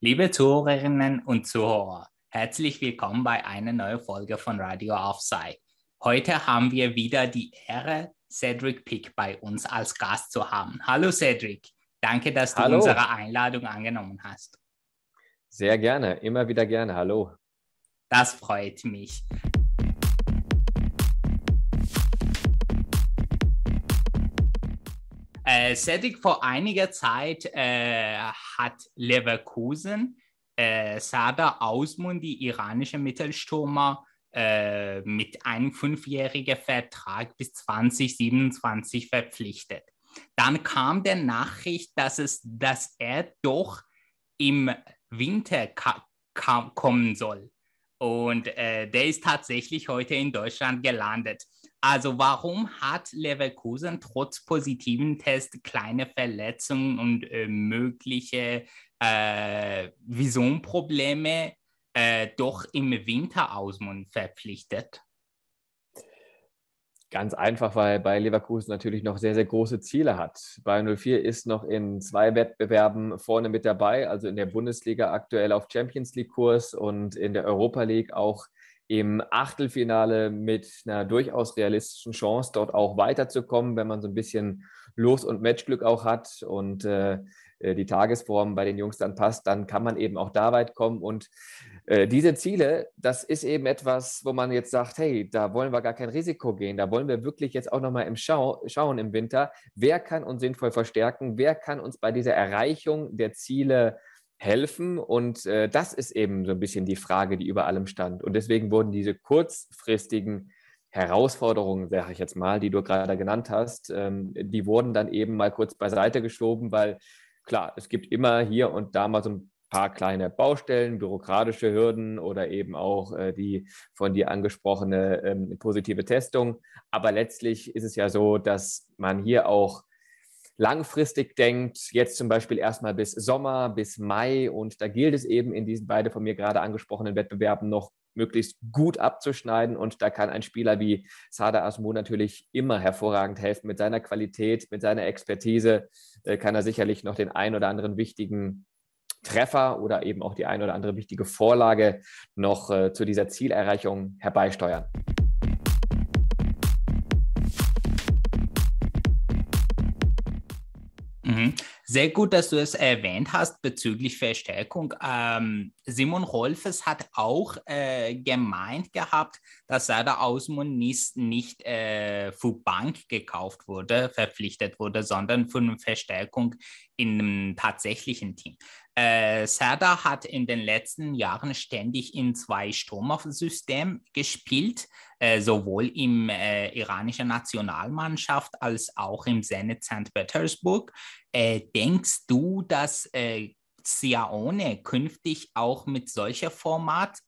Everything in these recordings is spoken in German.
Liebe Zuhörerinnen und Zuhörer, herzlich willkommen bei einer neuen Folge von Radio Offside. Heute haben wir wieder die Ehre, Cedric Pick bei uns als Gast zu haben. Hallo Cedric, danke, dass du unsere Einladung angenommen hast. Sehr gerne, immer wieder gerne, hallo. Das freut mich. Cedric, vor einiger Zeit hat Leverkusen Sardar Azmoun, die iranische Mittelstürmer, mit einem 5-jährigen Vertrag bis 2027 verpflichtet. Dann kam die Nachricht, dass er doch im Winter kommen soll. Und der ist tatsächlich heute in Deutschland gelandet. Also warum hat Leverkusen trotz positiven Tests kleine Verletzungen und mögliche Visionprobleme doch im Winter Azmoun verpflichtet? Ganz einfach, weil Bayer Leverkusen natürlich noch sehr, sehr große Ziele hat. Bayer 04 ist noch in 2 Wettbewerben vorne mit dabei, also in der Bundesliga aktuell auf Champions-League-Kurs und in der Europa League auch im Achtelfinale mit einer durchaus realistischen Chance, dort auch weiterzukommen, wenn man so ein bisschen Los- und Matchglück auch hat und die Tagesform bei den Jungs dann passt, dann kann man eben auch da weit kommen. Und diese Ziele, das ist eben etwas, wo man jetzt sagt, hey, da wollen wir gar kein Risiko gehen, da wollen wir wirklich jetzt auch nochmal schauen im Winter, wer kann uns sinnvoll verstärken, wer kann uns bei dieser Erreichung der Ziele helfen, und das ist eben so ein bisschen die Frage, die über allem stand. Und deswegen wurden diese kurzfristigen Herausforderungen, sage ich jetzt mal, die du gerade genannt hast, die wurden dann eben mal kurz beiseite geschoben, weil klar, es gibt immer hier und da mal so ein paar kleine Baustellen, bürokratische Hürden oder eben auch die von dir angesprochene positive Testung. Aber letztlich ist es ja so, dass man hier auch langfristig denkt, jetzt zum Beispiel erstmal bis Sommer, bis Mai, und da gilt es eben in diesen beiden von mir gerade angesprochenen Wettbewerben noch möglichst gut abzuschneiden, und da kann ein Spieler wie Sardar Azmoun natürlich immer hervorragend helfen. Mit seiner Qualität, mit seiner Expertise kann er sicherlich noch den ein oder anderen wichtigen Treffer oder eben auch die ein oder andere wichtige Vorlage noch zu dieser Zielerreichung herbeisteuern. Sehr gut, dass du es erwähnt hast bezüglich Verstärkung. Simon Rolfes hat auch gemeint gehabt, dass Sardar Azmoun nicht für Bank gekauft wurde, verpflichtet wurde, sondern für eine Verstärkung im tatsächlichen Team. Sardar hat in den letzten Jahren ständig in 2 Stürmersystem gespielt, sowohl im iranischen Nationalmannschaft als auch im Zenit Saint Petersburg. Denkst du, dass Seoane künftig auch mit solcher Format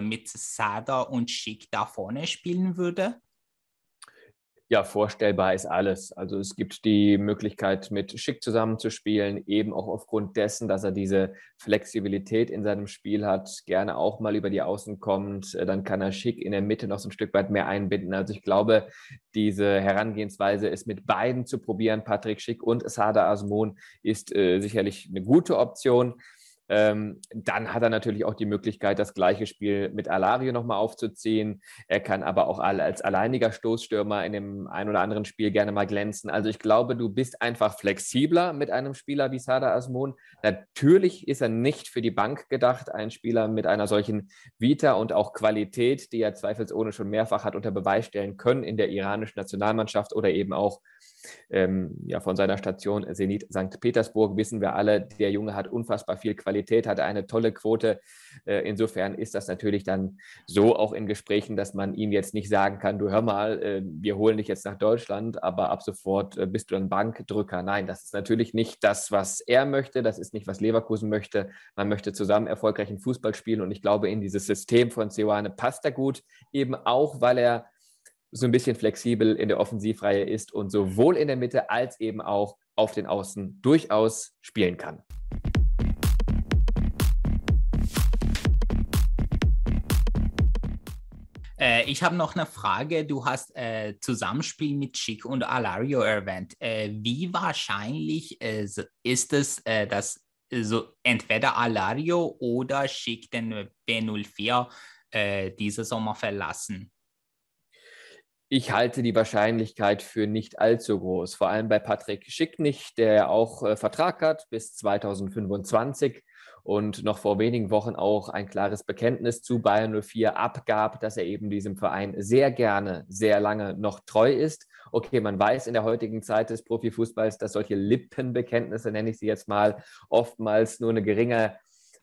mit Sardar und Schick da vorne spielen würde? Ja, vorstellbar ist alles. Also es gibt die Möglichkeit, mit Schick zusammenzuspielen, eben auch aufgrund dessen, dass er diese Flexibilität in seinem Spiel hat, gerne auch mal über die Außen kommt, dann kann er Schick in der Mitte noch so ein Stück weit mehr einbinden. Also ich glaube, diese Herangehensweise ist mit beiden zu probieren, Patrick Schick und Sardar Azmoun, ist sicherlich eine gute Option. Dann hat er natürlich auch die Möglichkeit, das gleiche Spiel mit Alario nochmal aufzuziehen. Er kann aber auch als alleiniger Stoßstürmer in dem ein oder anderen Spiel gerne mal glänzen. Also ich glaube, du bist einfach flexibler mit einem Spieler wie Sardar Azmoun. Natürlich ist er nicht für die Bank gedacht, ein Spieler mit einer solchen Vita und auch Qualität, die er zweifelsohne schon mehrfach hat unter Beweis stellen können in der iranischen Nationalmannschaft oder eben auch von seiner Station Zenit St. Petersburg wissen wir alle, der Junge hat unfassbar viel Qualität, hat eine tolle Quote. Insofern ist das natürlich dann so auch in Gesprächen, dass man ihm jetzt nicht sagen kann, du hör mal, wir holen dich jetzt nach Deutschland, aber ab sofort bist du ein Bankdrücker. Nein, das ist natürlich nicht das, was er möchte, das ist nicht, was Leverkusen möchte. Man möchte zusammen erfolgreichen Fußball spielen, und ich glaube, in dieses System von Seoane passt er gut, eben auch, weil er so ein bisschen flexibel in der Offensivreihe ist und sowohl in der Mitte als eben auch auf den Außen durchaus spielen kann. Ich habe noch eine Frage. Du hast Zusammenspiel mit Schick und Alario erwähnt. Wie wahrscheinlich ist es, dass so entweder Alario oder Schick den B04 diesen Sommer verlassen? Ich halte die Wahrscheinlichkeit für nicht allzu groß, vor allem bei Patrick Schick nicht, der auch Vertrag hat bis 2025 und noch vor wenigen Wochen auch ein klares Bekenntnis zu Bayer 04 abgab, dass er eben diesem Verein sehr gerne, sehr lange noch treu ist. Okay, man weiß in der heutigen Zeit des Profifußballs, dass solche Lippenbekenntnisse, nenne ich sie jetzt mal, oftmals nur eine geringe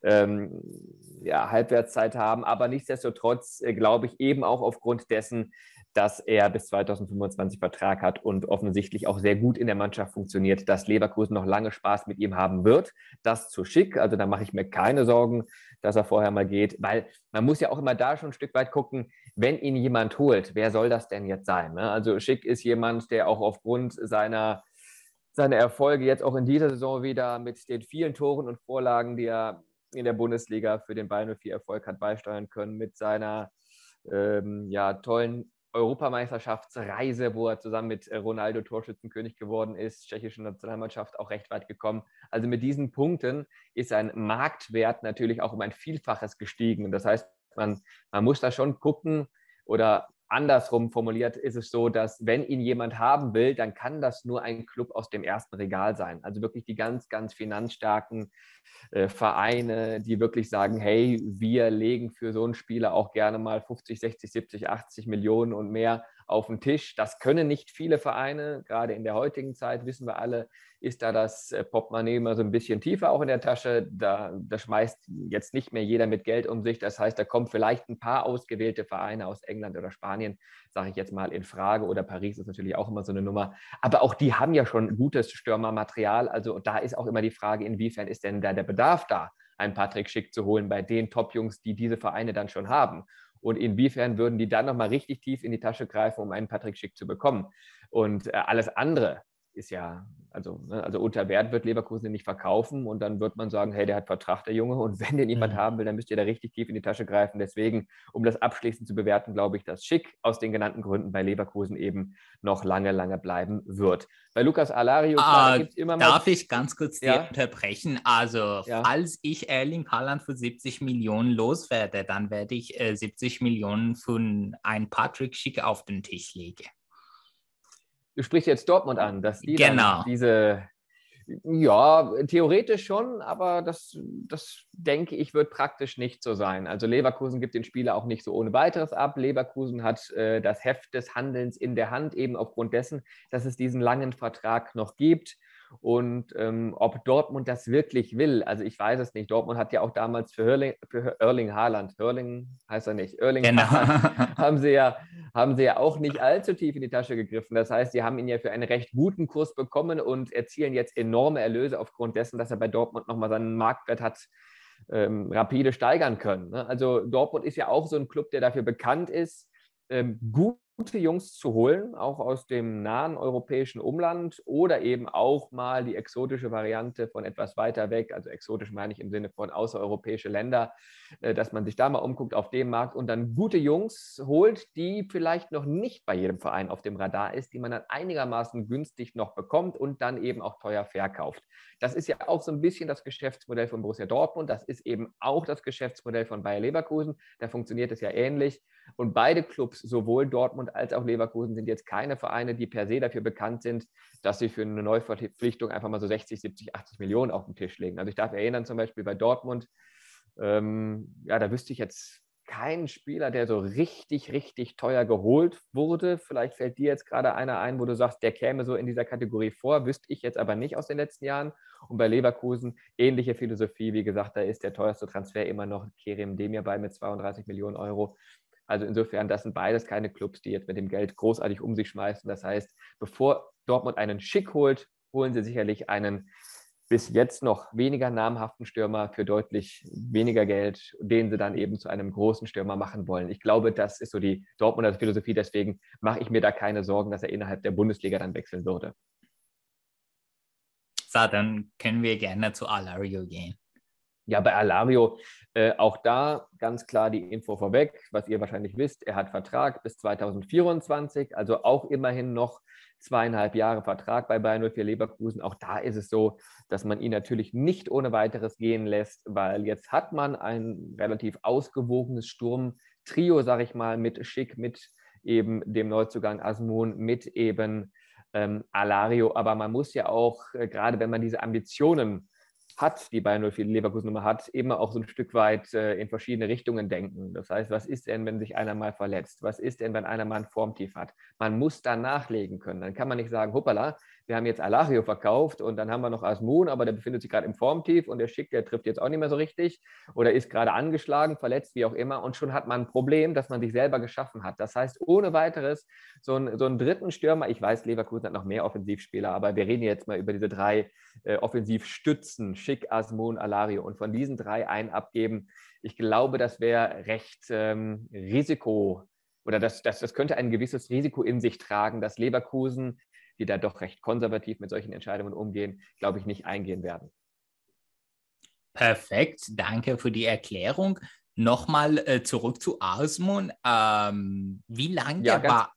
Halbwertszeit haben, aber nichtsdestotrotz glaube ich eben auch aufgrund dessen, dass er bis 2025 Vertrag hat und offensichtlich auch sehr gut in der Mannschaft funktioniert, dass Leverkusen noch lange Spaß mit ihm haben wird. Das zu Schick, also da mache ich mir keine Sorgen, dass er vorher mal geht, weil man muss ja auch immer da schon ein Stück weit gucken, wenn ihn jemand holt, wer soll das denn jetzt sein? Ne? Also Schick ist jemand, der auch aufgrund seiner Erfolge jetzt auch in dieser Saison wieder mit den vielen Toren und Vorlagen, die er in der Bundesliga für den Bayer 04 Erfolg hat beisteuern können, mit seiner tollen Europameisterschaftsreise, wo er zusammen mit Ronaldo Torschützenkönig geworden ist, tschechische Nationalmannschaft auch recht weit gekommen. Also mit diesen Punkten ist sein Marktwert natürlich auch um ein Vielfaches gestiegen. Das heißt, man muss da schon gucken, oder andersrum formuliert ist es so, dass wenn ihn jemand haben will, dann kann das nur ein Club aus dem ersten Regal sein. Also wirklich die ganz, ganz finanzstarken Vereine, die wirklich sagen, hey, wir legen für so einen Spieler auch gerne mal 50, 60, 70, 80 Millionen und mehr auf den Tisch. Das können nicht viele Vereine. Gerade in der heutigen Zeit, wissen wir alle, ist da das Portemonnaie immer so ein bisschen tiefer auch in der Tasche. Da schmeißt jetzt nicht mehr jeder mit Geld um sich. Das heißt, da kommen vielleicht ein paar ausgewählte Vereine aus England oder Spanien, sage ich jetzt mal, in Frage. Oder Paris ist natürlich auch immer so eine Nummer. Aber auch die haben ja schon gutes Stürmermaterial. Also da ist auch immer die Frage, inwiefern ist denn da der Bedarf da, einen Patrick Schick zu holen bei den Top-Jungs, die diese Vereine dann schon haben. Und inwiefern würden die dann nochmal richtig tief in die Tasche greifen, um einen Patrick Schick zu bekommen? Und alles andere ist ja, also unter Wert wird Leverkusen nicht verkaufen und dann wird man sagen, hey, der hat Vertrag, der Junge. Und wenn den jemand haben will, dann müsst ihr da richtig tief in die Tasche greifen. Deswegen, um das abschließend zu bewerten, glaube ich, dass Schick aus den genannten Gründen bei Leverkusen eben noch lange, lange bleiben wird. Bei Lucas Alario gibt es immer mal... Darf ich ganz kurz dir unterbrechen? Also, falls ich Erling Haaland für 70 Millionen loswerde, dann werde ich 70 Millionen für einen Patrick Schick auf den Tisch legen. Du sprichst jetzt Dortmund an, dass die dann diese, theoretisch schon, aber das denke ich, wird praktisch nicht so sein. Also Leverkusen gibt den Spieler auch nicht so ohne weiteres ab. Leverkusen hat das Heft des Handelns in der Hand, eben aufgrund dessen, dass es diesen langen Vertrag noch gibt. Und ob Dortmund das wirklich will, also ich weiß es nicht. Dortmund hat ja auch damals für Erling Haaland, Haaland, haben sie ja auch nicht allzu tief in die Tasche gegriffen. Das heißt, sie haben ihn ja für einen recht guten Kurs bekommen und erzielen jetzt enorme Erlöse aufgrund dessen, dass er bei Dortmund nochmal seinen Marktwert hat rapide steigern können. Ne? Also Dortmund ist ja auch so ein Club, der dafür bekannt ist, gute Jungs zu holen, auch aus dem nahen europäischen Umland oder eben auch mal die exotische Variante von etwas weiter weg, also exotisch meine ich im Sinne von außereuropäische Länder, dass man sich da mal umguckt auf dem Markt und dann gute Jungs holt, die vielleicht noch nicht bei jedem Verein auf dem Radar ist, die man dann einigermaßen günstig noch bekommt und dann eben auch teuer verkauft. Das ist ja auch so ein bisschen das Geschäftsmodell von Borussia Dortmund, das ist eben auch das Geschäftsmodell von Bayer Leverkusen, da funktioniert es ja ähnlich. Und beide Clubs, sowohl Dortmund als auch Leverkusen, sind jetzt keine Vereine, die per se dafür bekannt sind, dass sie für eine Neuverpflichtung einfach mal so 60, 70, 80 Millionen auf den Tisch legen. Also ich darf erinnern, zum Beispiel bei Dortmund, da wüsste ich jetzt keinen Spieler, der so richtig, richtig teuer geholt wurde. Vielleicht fällt dir jetzt gerade einer ein, wo du sagst, der käme so in dieser Kategorie vor, wüsste ich jetzt aber nicht aus den letzten Jahren. Und bei Leverkusen ähnliche Philosophie. Wie gesagt, da ist der teuerste Transfer immer noch Kerem Demirbay mit 32 Millionen Euro. Also insofern, das sind beides keine Clubs, die jetzt mit dem Geld großartig um sich schmeißen. Das heißt, bevor Dortmund einen Schick holt, holen sie sicherlich einen bis jetzt noch weniger namhaften Stürmer für deutlich weniger Geld, den sie dann eben zu einem großen Stürmer machen wollen. Ich glaube, das ist so die Dortmunder Philosophie. Deswegen mache ich mir da keine Sorgen, dass er innerhalb der Bundesliga dann wechseln würde. So, dann können wir gerne zu Alario gehen. Ja, bei Alario auch da ganz klar die Info vorweg, was ihr wahrscheinlich wisst, er hat Vertrag bis 2024, also auch immerhin noch 2,5 Jahre Vertrag bei Bayer 04 Leverkusen. Auch da ist es so, dass man ihn natürlich nicht ohne weiteres gehen lässt, weil jetzt hat man ein relativ ausgewogenes Sturmtrio, sage ich mal, mit Schick, mit eben dem Neuzugang Azmoun, mit eben Alario. Aber man muss ja auch, gerade wenn man diese Ambitionen hat, die Bayer 04 Leverkusen Nummer hat, immer auch so ein Stück weit in verschiedene Richtungen denken. Das heißt, was ist denn, wenn sich einer mal verletzt? Was ist denn, wenn einer mal ein Formtief hat? Man muss da nachlegen können. Dann kann man nicht sagen, hoppala, wir haben jetzt Alario verkauft und dann haben wir noch Azmoun, aber der befindet sich gerade im Formtief und der Schick, der trifft jetzt auch nicht mehr so richtig oder ist gerade angeschlagen, verletzt, wie auch immer. Und schon hat man ein Problem, das man sich selber geschaffen hat. Das heißt, ohne weiteres so einen dritten Stürmer, ich weiß, Leverkusen hat noch mehr Offensivspieler, aber wir reden jetzt mal über diese drei Offensivstützen, Schick, Azmoun, Alario, und von diesen drei einen abgeben. Ich glaube, das wäre recht Risiko, oder das könnte ein gewisses Risiko in sich tragen, dass Leverkusen, die da doch recht konservativ mit solchen Entscheidungen umgehen, glaube ich, nicht eingehen werden. Perfekt, danke für die Erklärung. Nochmal zurück zu Azmoun. Wie lange der war?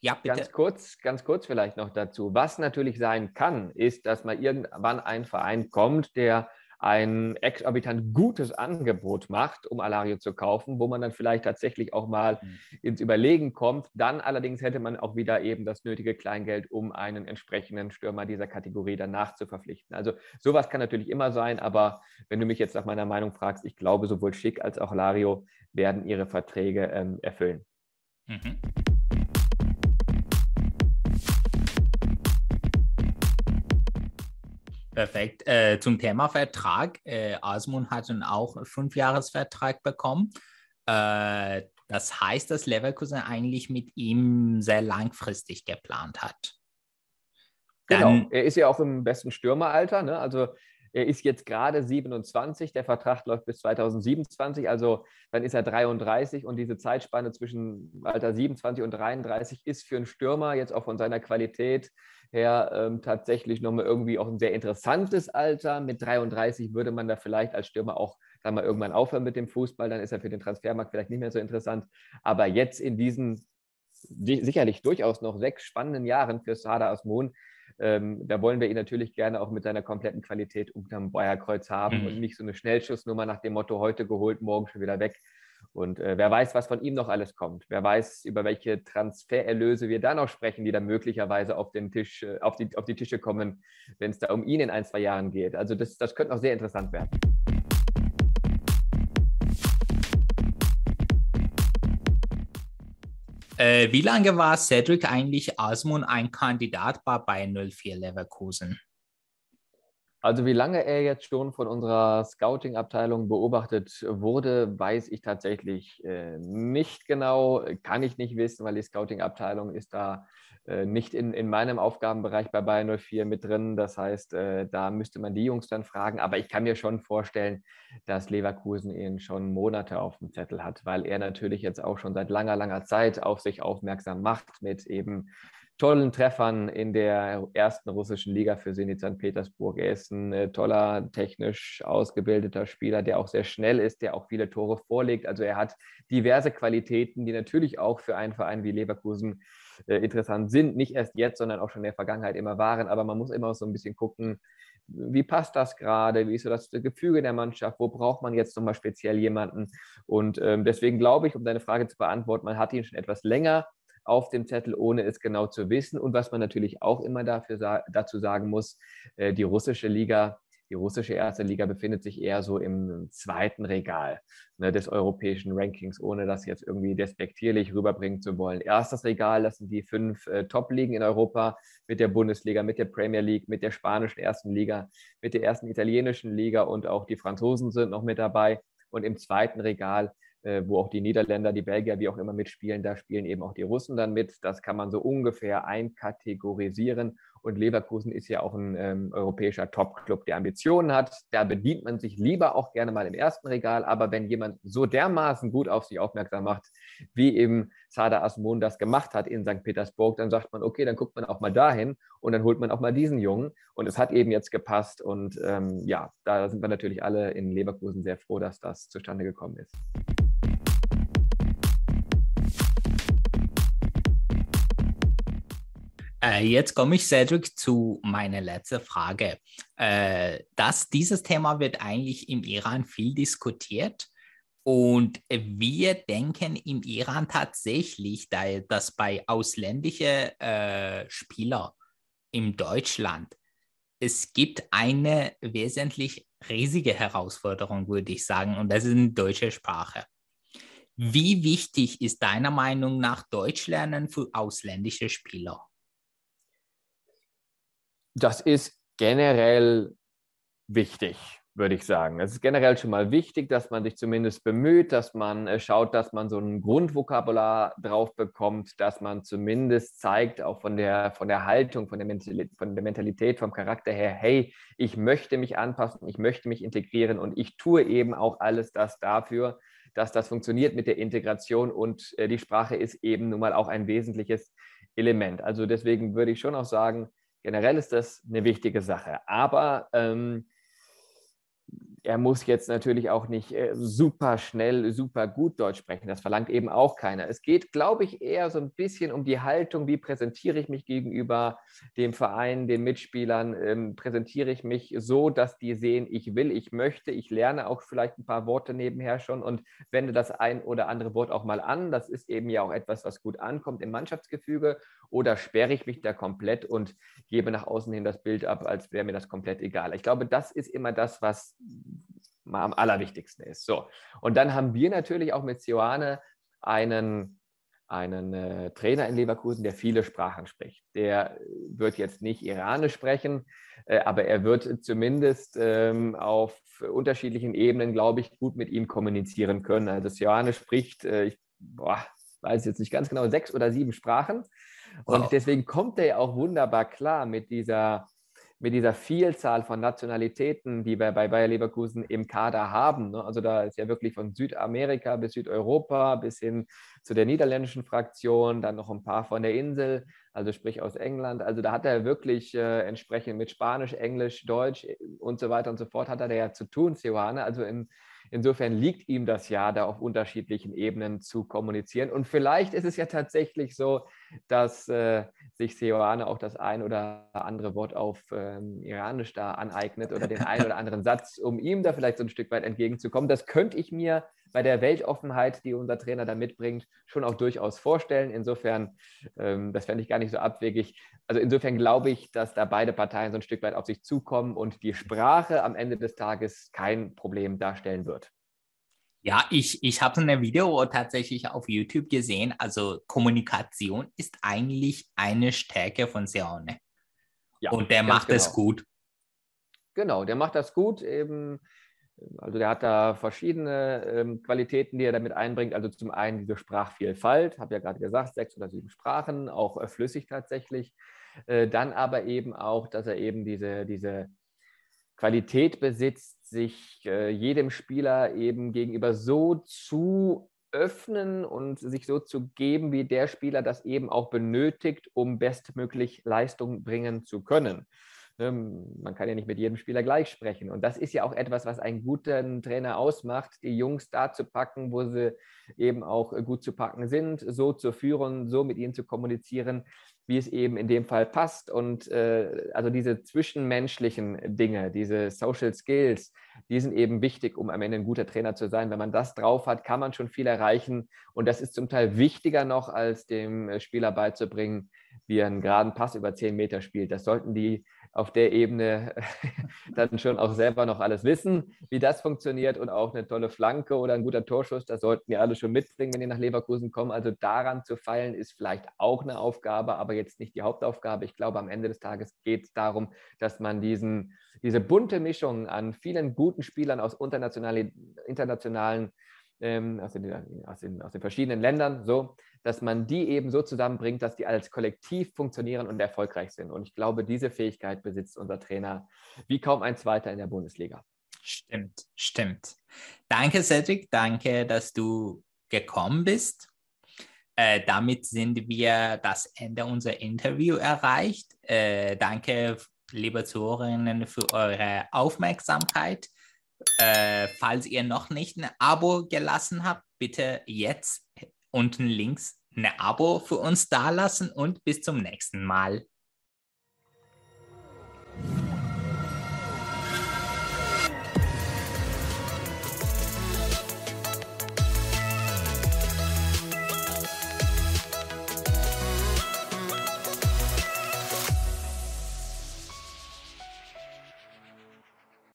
Ja, bitte. Ganz kurz vielleicht noch dazu. Was natürlich sein kann, ist, dass mal irgendwann ein Verein kommt, der ein exorbitant gutes Angebot macht, um Alario zu kaufen, wo man dann vielleicht tatsächlich auch mal ins Überlegen kommt. Dann allerdings hätte man auch wieder eben das nötige Kleingeld, um einen entsprechenden Stürmer dieser Kategorie danach zu verpflichten. Also sowas kann natürlich immer sein, aber wenn du mich jetzt nach meiner Meinung fragst, ich glaube, sowohl Schick als auch Alario werden ihre Verträge erfüllen. Mhm. Perfekt. Zum Thema Vertrag. Azmoun hat dann auch einen 5-Jahres-Vertrag bekommen. Das heißt, dass Leverkusen eigentlich mit ihm sehr langfristig geplant hat. Dann, genau. Er ist ja auch im besten Stürmeralter, ne? Also er ist jetzt gerade 27, der Vertrag läuft bis 2027, also dann ist er 33 und diese Zeitspanne zwischen Alter 27 und 33 ist für einen Stürmer jetzt auch von seiner Qualität her tatsächlich nochmal irgendwie auch ein sehr interessantes Alter. Mit 33 würde man da vielleicht als Stürmer auch dann mal irgendwann aufhören mit dem Fußball, dann ist er für den Transfermarkt vielleicht nicht mehr so interessant, aber jetzt in diesen sicherlich durchaus noch 6 spannenden Jahren für Sardar Azmoun, da wollen wir ihn natürlich gerne auch mit seiner kompletten Qualität unterm Bayerkreuz haben und nicht so eine Schnellschussnummer nach dem Motto, heute geholt, morgen schon wieder weg. Und wer weiß, was von ihm noch alles kommt. Wer weiß, über welche Transfererlöse wir da noch sprechen, die dann möglicherweise auf den Tisch, auf die Tische kommen, wenn es da um ihn in 1-2 Jahren geht. Also das könnte noch sehr interessant werden. Wie lange war Cedric eigentlich Azmoun ein Kandidat bei Bayer 04 Leverkusen? Also wie lange er jetzt schon von unserer Scouting-Abteilung beobachtet wurde, weiß ich tatsächlich nicht genau, kann ich nicht wissen, weil die Scouting-Abteilung ist da nicht in meinem Aufgabenbereich bei Bayer 04 mit drin. Das heißt, da müsste man die Jungs dann fragen. Aber ich kann mir schon vorstellen, dass Leverkusen ihn schon Monate auf dem Zettel hat, weil er natürlich jetzt auch schon seit langer, langer Zeit auf sich aufmerksam macht mit eben tollen Treffern in der ersten russischen Liga für Zenit Saint Petersburg. Er ist ein toller, technisch ausgebildeter Spieler, der auch sehr schnell ist, der auch viele Tore vorlegt. Also er hat diverse Qualitäten, die natürlich auch für einen Verein wie Leverkusen interessant sind. Nicht erst jetzt, sondern auch schon in der Vergangenheit immer waren. Aber man muss immer so ein bisschen gucken, wie passt das gerade, wie ist so das Gefüge der Mannschaft, wo braucht man jetzt nochmal speziell jemanden? Und deswegen glaube ich, um deine Frage zu beantworten, man hat ihn schon etwas länger auf dem Zettel, ohne es genau zu wissen. Und was man natürlich auch immer dazu sagen muss, die russische Liga, die russische erste Liga befindet sich eher so im zweiten Regal, ne, des europäischen Rankings, ohne das jetzt irgendwie despektierlich rüberbringen zu wollen. Erstes Regal, das sind die 5 Top-Ligen in Europa mit der Bundesliga, mit der Premier League, mit der spanischen ersten Liga, mit der ersten italienischen Liga und auch die Franzosen sind noch mit dabei. Und im zweiten Regal, wo auch die Niederländer, die Belgier, wie auch immer mitspielen, da spielen eben auch die Russen dann mit. Das kann man so ungefähr einkategorisieren. Und Leverkusen ist ja auch ein europäischer Top-Club, der Ambitionen hat. Da bedient man sich lieber auch gerne mal im ersten Regal. Aber wenn jemand so dermaßen gut auf sich aufmerksam macht, wie eben Sardar Azmoun das gemacht hat in St. Petersburg, dann sagt man, okay, dann guckt man auch mal dahin und dann holt man auch mal diesen Jungen. Und es hat eben jetzt gepasst. Und ja, da sind wir natürlich alle in Leverkusen sehr froh, dass das zustande gekommen ist. Jetzt komme ich, Cedric, zu meiner letzten Frage. Dieses Thema wird eigentlich im Iran viel diskutiert und wir denken im Iran tatsächlich, dass bei ausländischen Spielern in Deutschland es gibt eine wesentlich riesige Herausforderung, würde ich sagen, und das ist in deutscher Sprache. Wie wichtig ist deiner Meinung nach Deutschlernen für ausländische Spieler? Das ist generell wichtig, würde ich sagen. Es ist generell schon mal wichtig, dass man sich zumindest bemüht, dass man schaut, dass man so ein Grundvokabular drauf bekommt, dass man zumindest zeigt, auch von der Haltung, von der Mentalität, vom Charakter her, hey, ich möchte mich anpassen, ich möchte mich integrieren und ich tue eben auch alles das dafür, dass das funktioniert mit der Integration und die Sprache ist eben nun mal auch ein wesentliches Element. Also deswegen würde ich schon auch sagen, generell ist das eine wichtige Sache, aber er muss jetzt natürlich auch nicht super schnell, super gut Deutsch sprechen. Das verlangt eben auch keiner. Es geht, glaube ich, eher so ein bisschen um die Haltung, wie präsentiere ich mich gegenüber dem Verein, den Mitspielern, präsentiere ich mich so, dass die sehen, ich will, ich möchte, ich lerne auch vielleicht ein paar Worte nebenher schon und wende das ein oder andere Wort auch mal an. Das ist eben ja auch etwas, was gut ankommt im Mannschaftsgefüge. Oder sperre ich mich da komplett und gebe nach außen hin das Bild ab, als wäre mir das komplett egal. Ich glaube, das ist immer das, was mal am allerwichtigsten ist. So. Und dann haben wir natürlich auch mit Seoane einen Trainer in Leverkusen, der viele Sprachen spricht. Der wird jetzt nicht Iranisch sprechen, aber er wird zumindest auf unterschiedlichen Ebenen, glaube ich, gut mit ihm kommunizieren können. Also Seoane spricht, ich weiß jetzt nicht ganz genau, 6 oder 7 Sprachen. Und deswegen kommt er ja auch wunderbar klar mit dieser Vielzahl von Nationalitäten, die wir bei Bayer Leverkusen im Kader haben. Also da ist ja wirklich von Südamerika bis Südeuropa bis hin zu der niederländischen Fraktion, dann noch ein paar von der Insel, also sprich aus England. Also da hat er wirklich entsprechend mit Spanisch, Englisch, Deutsch und so weiter und so fort hat er da ja zu tun, Seoane. Also insofern liegt ihm das ja, da auf unterschiedlichen Ebenen zu kommunizieren. Und vielleicht ist es ja tatsächlich so, dass sich Seoane auch das ein oder andere Wort auf Iranisch da aneignet oder den einen oder anderen Satz, um ihm da vielleicht so ein Stück weit entgegenzukommen. Das könnte ich mir bei der Weltoffenheit, die unser Trainer da mitbringt, schon auch durchaus vorstellen. Insofern, das fände ich gar nicht so abwegig. Also insofern glaube ich, dass da beide Parteien so ein Stück weit auf sich zukommen und die Sprache am Ende des Tages kein Problem darstellen wird. Ja, ich habe ein Video tatsächlich auf YouTube gesehen. Also Kommunikation ist eigentlich eine Stärke von Seoane. Ja, und der macht das gut. Genau, der macht das gut. Eben, also der hat da verschiedene Qualitäten, die er damit einbringt. Also zum einen diese Sprachvielfalt, habe ja gerade gesagt, 6 oder 7 Sprachen, auch flüssig tatsächlich. Dann aber eben auch, dass er eben diese Qualität besitzt, sich jedem Spieler eben gegenüber so zu öffnen und sich so zu geben, wie der Spieler das eben auch benötigt, um bestmöglich Leistung bringen zu können. Man kann ja nicht mit jedem Spieler gleich sprechen. Und das ist ja auch etwas, was einen guten Trainer ausmacht, die Jungs da zu packen, wo sie eben auch gut zu packen sind, so zu führen, so mit ihnen zu kommunizieren, wie es eben in dem Fall passt. Und also diese zwischenmenschlichen Dinge, diese Social Skills, die sind eben wichtig, um am Ende ein guter Trainer zu sein. Wenn man das drauf hat, kann man schon viel erreichen. Und das ist zum Teil wichtiger noch, als dem Spieler beizubringen, wie er einen geraden Pass über 10 Meter spielt. Das sollten die auf der Ebene dann schon auch selber noch alles wissen, wie das funktioniert und auch eine tolle Flanke oder ein guter Torschuss, das sollten die alle schon mitbringen, wenn die nach Leverkusen kommen. Also daran zu feilen ist vielleicht auch eine Aufgabe, aber jetzt nicht die Hauptaufgabe. Ich glaube, am Ende des Tages geht es darum, dass man diese bunte Mischung an vielen guten Spielern aus internationalen aus den verschiedenen Ländern, so, dass man die eben so zusammenbringt, dass die als Kollektiv funktionieren und erfolgreich sind. Und ich glaube, diese Fähigkeit besitzt unser Trainer wie kaum ein Zweiter in der Bundesliga. Stimmt. Danke, Cedric. Danke, dass du gekommen bist. Damit sind wir das Ende unserer Interview erreicht. Danke, liebe Zuhörerinnen, für eure Aufmerksamkeit. Falls ihr noch nicht ein Abo gelassen habt, bitte jetzt unten links ein Abo für uns dalassen und bis zum nächsten Mal.